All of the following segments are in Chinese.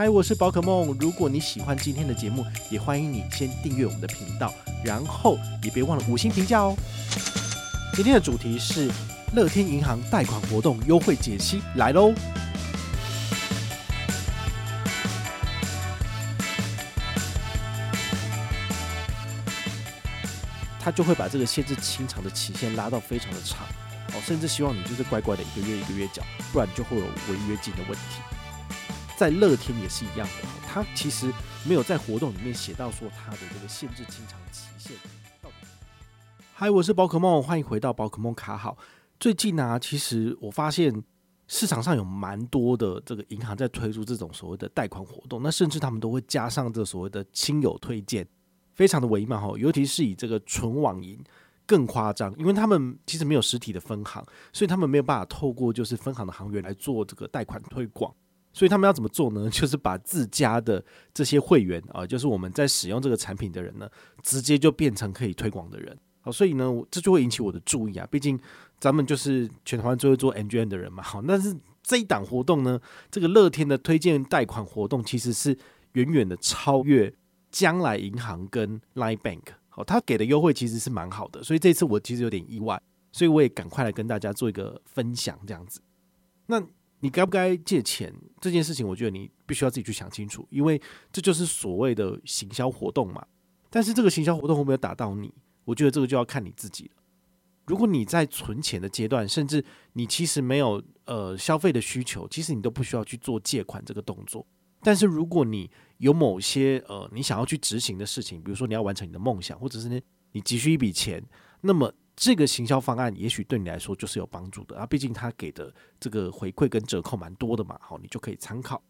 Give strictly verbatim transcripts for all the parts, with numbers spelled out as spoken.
嗨，我是宝可梦。如果你喜欢今天的节目，也欢迎你先订阅我们的频道，然后也别忘了五星评价哦。今天的主题是乐天银行贷款活动优惠解析来喽。他就会把这个限制清偿的期限拉到非常的长，哦，甚至希望你就是乖乖的一个月一个月缴，不然就会有违约金的问题。在乐天也是一样的，他其实没有在活动里面写到说他的这个限制清偿期限到底。嗨，我是宝可梦，欢迎回到宝可梦卡好。最近啊，其实我发现市场上有蛮多的这个银行在推出这种所谓的贷款活动，那甚至他们都会加上这所谓的亲友推荐，非常的微妙哈。尤其是以这个纯网银更夸张，因为他们其实没有实体的分行，所以他们没有办法透过就是分行的行员来做这个贷款推广。所以他们要怎么做呢？就是把自家的这些会员啊，就是我们在使用这个产品的人呢，直接就变成可以推广的人。好，所以呢，这就会引起我的注意啊。毕竟咱们就是全台湾最会做 N G N 的人嘛。好，但是这一档活动呢，这个乐天的推荐贷款活动其实是远远的超越将来银行跟 Line Bank。好，他给的优惠其实是蛮好的，所以这次我其实有点意外，所以我也赶快来跟大家做一个分享，这样子。那你该不该借钱这件事情，我觉得你必须要自己去想清楚，因为这就是所谓的行销活动嘛。但是这个行销活动会不会打到你，我觉得这个就要看你自己了。如果你在存钱的阶段，甚至你其实没有呃消费的需求，其实你都不需要去做借款这个动作。但是如果你有某些呃你想要去执行的事情，比如说你要完成你的梦想，或者是你急需一笔钱，那么这个行销方案也许对你来说就是有帮助的啊，毕竟他给的这个回馈跟折扣蛮多的嘛，好，你就可以参考。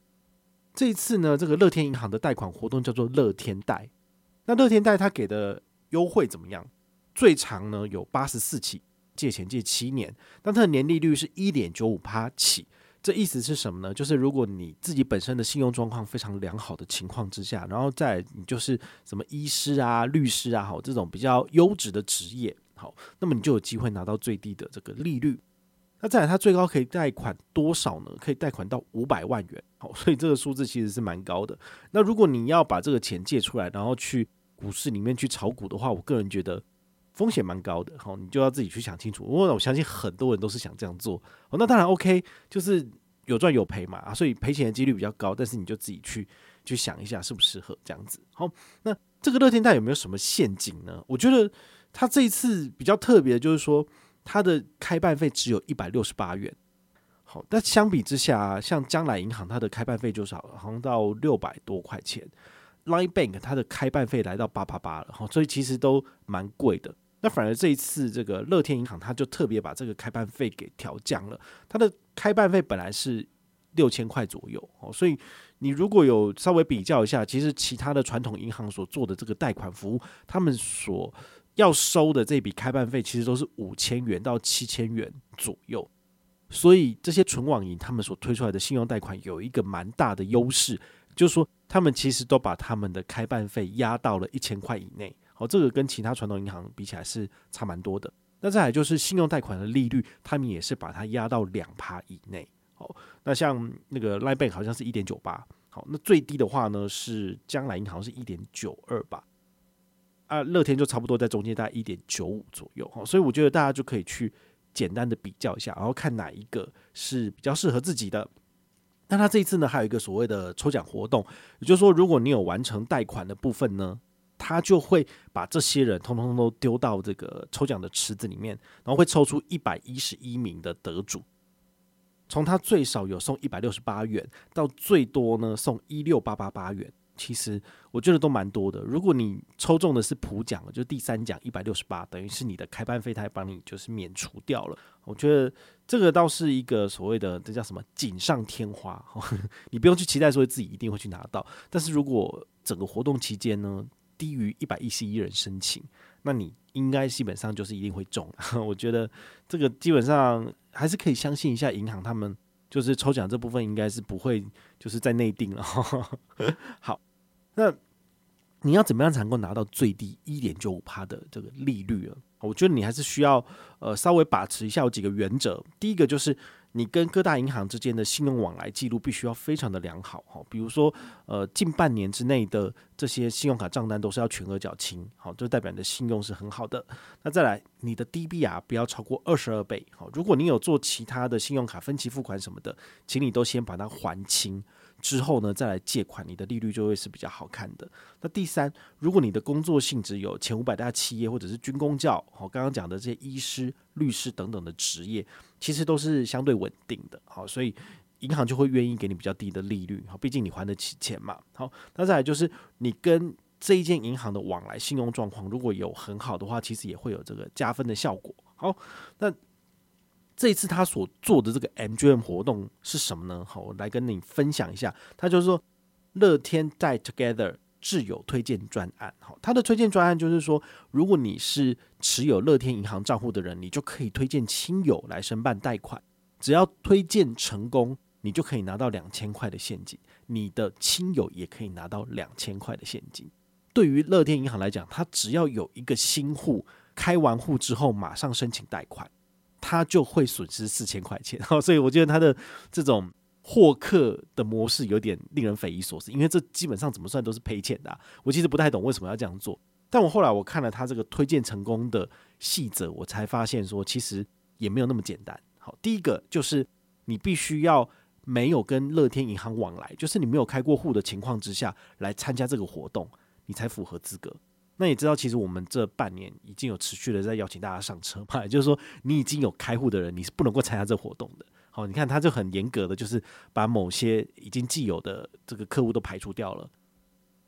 这一次呢，这个乐天银行的贷款活动叫做乐天贷。那乐天贷他给的优惠怎么样？最长呢有八十四期，借钱借七年，那它的年利率是一点九五趴起。这意思是什么呢？就是如果你自己本身的信用状况非常良好的情况之下，然后再你就是什么医师啊、律师啊，好，这种比较优质的职业。好，那么你就有机会拿到最低的这个利率。那再来，它最高可以贷款多少呢？可以贷款到五百万元。好，所以这个数字其实是蛮高的。那如果你要把这个钱借出来，然后去股市里面去炒股的话，我个人觉得风险蛮高的。好，你就要自己去想清楚。因为我相信很多人都是想这样做。好，那当然 OK， 就是有赚有赔嘛，所以赔钱的几率比较高，但是你就自己去去想一下适不适合这样子。好，那这个乐天贷有没有什么陷阱呢？我觉得他这一次比较特别的就是说，他的开办费只有一百六十八元。好，但相比之下，像将来银行他的开办费就少了，好像到六百多块钱。Line Bank 他的开办费来到八百八十八了，所以其实都蛮贵的。那反而这一次这个乐天银行他就特别把这个开办费给调降了，他的开办费本来是六千块左右，所以你如果有稍微比较一下，其实其他的传统银行所做的这个贷款服务，他们所要收的这笔开办费其实都是五千元到七千元左右，所以这些纯网银他们所推出来的信用贷款有一个蛮大的优势，就是说他们其实都把他们的开办费压到了一千块以内。好，这个跟其他传统银行比起来是差蛮多的。那再来就是信用贷款的利率，他们也是把它压到两趴以内。好，那像那个 Line Bank 好像是一点九八，好，那最低的话呢是将来银行是一点九二吧。啊，乐天就差不多在中间，大概 一点九五 左右，所以我觉得大家就可以去简单的比较一下，然后看哪一个是比较适合自己的。那他这一次呢，还有一个所谓的抽奖活动，也就是说，如果你有完成贷款的部分呢，他就会把这些人通通都丢到这个抽奖的池子里面，然后会抽出一百一十一名的得主，从他最少有送一百六十八元，到最多呢送一万六千八百八十八元。其实我觉得都蛮多的。如果你抽中的是普奖，就第三奖一百六十八，等于是你的开办费它帮你就是免除掉了。我觉得这个倒是一个所谓的这叫什么锦上添花，呵呵，你不用去期待说自己一定会去拿到。但是如果整个活动期间呢，低于一百一十一人申请，那你应该基本上就是一定会中。我觉得这个基本上还是可以相信一下银行，他们就是抽奖这部分应该是不会就是在内定了。好。那你要怎么样才能够拿到最低 百分之一点九五 的这个利率啊？我觉得你还是需要、呃、稍微把持一下有几个原则。第一个就是你跟各大银行之间的信用往来记录必须要非常的良好，比如说、呃、近半年之内的这些信用卡账单都是要全额缴清，就代表你的信用是很好的。那再来，你的 D B R 不要超过二十二倍，如果你有做其他的信用卡分期付款什么的，请你都先把它还清之后呢，再来借款，你的利率就会是比较好看的。那第三，如果你的工作性质有前五百大企业或者是军工教，好，刚刚讲的这些医师、律师等等的职业，其实都是相对稳定的，好，所以银行就会愿意给你比较低的利率，好，毕竟你还得起钱嘛。好，那再来就是你跟这一间银行的往来信用状况如果有很好的话，其实也会有这个加分的效果。好，那这一次他所做的这个 M G M 活动是什么呢？好，我来跟你分享一下。他就是说乐天在 Together 挚友推荐专案。好，他的推荐专案就是说，如果你是持有乐天银行账户的人，你就可以推荐亲友来申办贷款，只要推荐成功，你就可以拿到两千块的现金，你的亲友也可以拿到两千块的现金。对于乐天银行来讲，他只要有一个新户开完户之后马上申请贷款，他就会损失四千块钱，所以我觉得他的这种获客的模式有点令人匪夷所思，因为这基本上怎么算都是赔钱的、啊。我其实不太懂为什么要这样做，但我后来我看了他这个推荐成功的细则，我才发现说其实也没有那么简单。好，第一个就是你必须要没有跟乐天银行往来，就是你没有开过户的情况之下来参加这个活动，你才符合资格。那也知道，其实我们这半年已经有持续的在邀请大家上车嘛，也就是说，你已经有开户的人，你是不能够参加这活动的。好，你看他就很严格的，就是把某些已经既有的这个客户都排除掉了。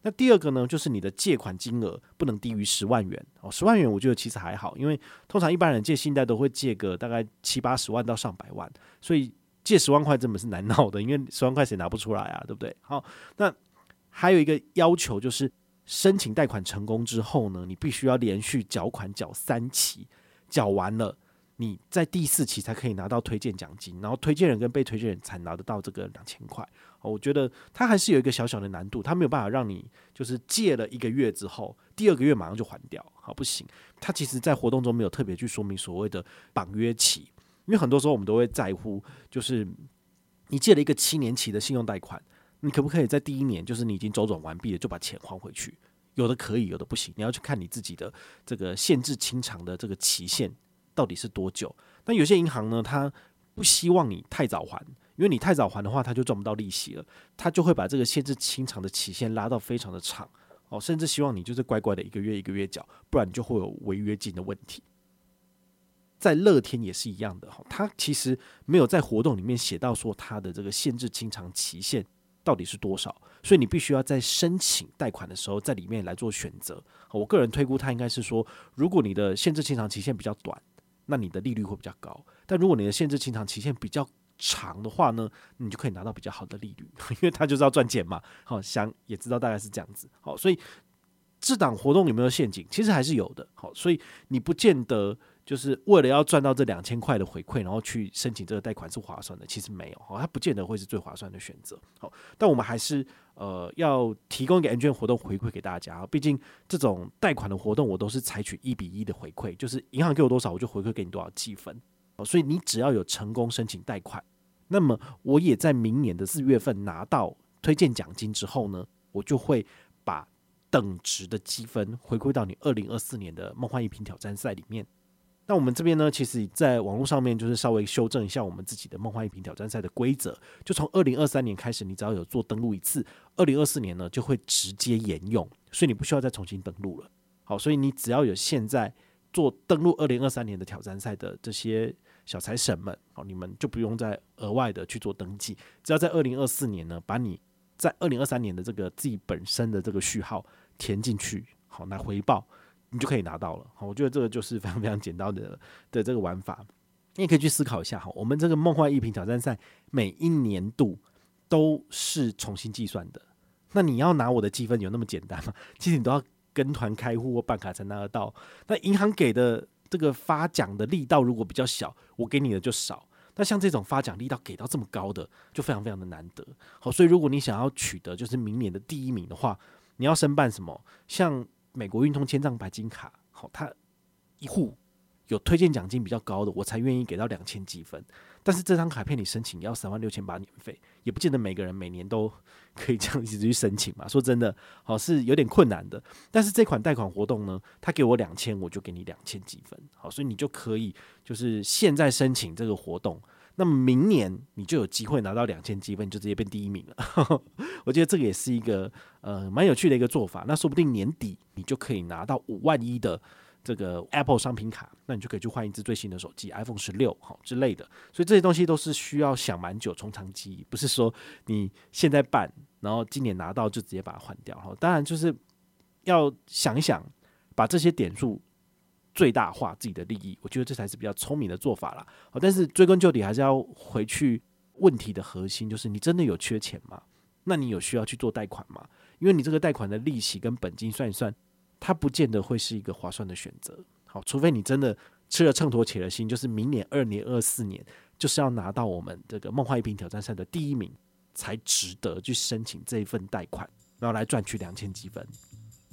那第二个呢，就是你的借款金额不能低于十万元。哦，十万元我觉得其实还好，因为通常一般人借信贷都会借个大概七八十万到上百万，所以借十万块真的是难闹的，因为十万块谁拿不出来啊，对不对？好，那还有一个要求就是，申请贷款成功之后呢，你必须要连续缴款缴三期，缴完了，你在第四期才可以拿到推荐奖金，然后推荐人跟被推荐人才拿得到这个两千块。我觉得它还是有一个小小的难度，它没有办法让你就是借了一个月之后，第二个月马上就还掉，好，不行。它其实在活动中没有特别去说明所谓的绑约期，因为很多时候我们都会在乎，就是你借了一个七年期的信用贷款，你可不可以在第一年，就是你已经周转完毕了，就把钱还回去？有的可以，有的不行。你要去看你自己的这个限制清偿的这个期限到底是多久。那有些银行呢，它不希望你太早还，因为你太早还的话，它就赚不到利息了，它就会把这个限制清偿的期限拉到非常的长，哦，甚至希望你就是乖乖的一个月一个月缴，不然你就会有违约金的问题。在乐天也是一样的，它其实没有在活动里面写到说它的这个限制清偿期限到底是多少，所以你必须要在申请贷款的时候在里面来做选择。我个人推估它应该是说，如果你的限制清偿期限比较短，那你的利率会比较高，但如果你的限制清偿期限比较长的话呢，你就可以拿到比较好的利率，因为它就是要赚钱嘛。好，想也知道大概是这样子。好，所以这档活动有没有陷阱？其实还是有的。好，所以你不见得就是为了要赚到这两千块的回馈，然后去申请这个贷款是划算的，其实没有，它不见得会是最划算的选择。但我们还是、呃、要提供一个 M G M 活动回馈给大家，毕竟这种贷款的活动我都是采取一比一的回馈，就是银行给我多少我就回馈给你多少积分，所以你只要有成功申请贷款，那么我也在明年的四月份拿到推荐奖金之后呢，我就会把等值的积分回馈到你二零二四年的梦幻一品挑战赛里面。那我们这边呢，其实在网络上面就是稍微修正一下我们自己的梦幻一品挑战赛的规则，就从二零二三年开始，你只要有做登录一次，二零二四年呢就会直接沿用，所以你不需要再重新登录了。好，所以你只要有现在做登录二零二三年的挑战赛的这些小财神们，好，你们就不用再额外的去做登记，只要在二零二四年呢，把你在二零二三年的这个自己本身的这个序号填进去，好，拿回报你就可以拿到了。我觉得这个就是非常非常简单 的, 的这个玩法，你也可以去思考一下。我们这个梦幻一品挑战赛每一年度都是重新计算的，那你要拿我的积分有那么简单吗？其实你都要跟团开户或办卡才拿得到。那银行给的这个发奖的力道如果比较小，我给你的就少。那像这种发奖力道给到这么高的，就非常非常的难得。好，所以如果你想要取得就是明年的第一名的话，你要申办什么，像美国运通千账白金卡，好，它一户有推荐奖金比较高的，我才愿意给到两千积分。但是这张卡片你申请要三万六千八年费，也不见得每个人每年都可以这样一直去申请嘛。说真的，好是有点困难的。但是这款贷款活动呢，他给我两千，我就给你两千积分，好，所以你就可以就是现在申请这个活动。那么明年你就有机会拿到两千积分，你就直接变第一名了。我觉得这个也是一个呃蛮有趣的一个做法。那说不定年底你就可以拿到五万一的这个 Apple 商品卡，那你就可以去换一支最新的手机 iPhone 十六之类的。所以这些东西都是需要想蛮久、从长计议，不是说你现在办，然后今年拿到就直接把它换掉。当然就是要想一想，把这些点数最大化自己的利益，我觉得这才是比较聪明的做法啦。但是追根究底还是要回去问题的核心，就是你真的有缺钱吗？那你有需要去做贷款吗？因为你这个贷款的利息跟本金算一算，它不见得会是一个划算的选择。好，除非你真的吃了秤砣铁了心，就是明年二零二四年就是要拿到我们这个梦幻一品挑战赛的第一名，才值得去申请这一份贷款，然后来赚取两千积分。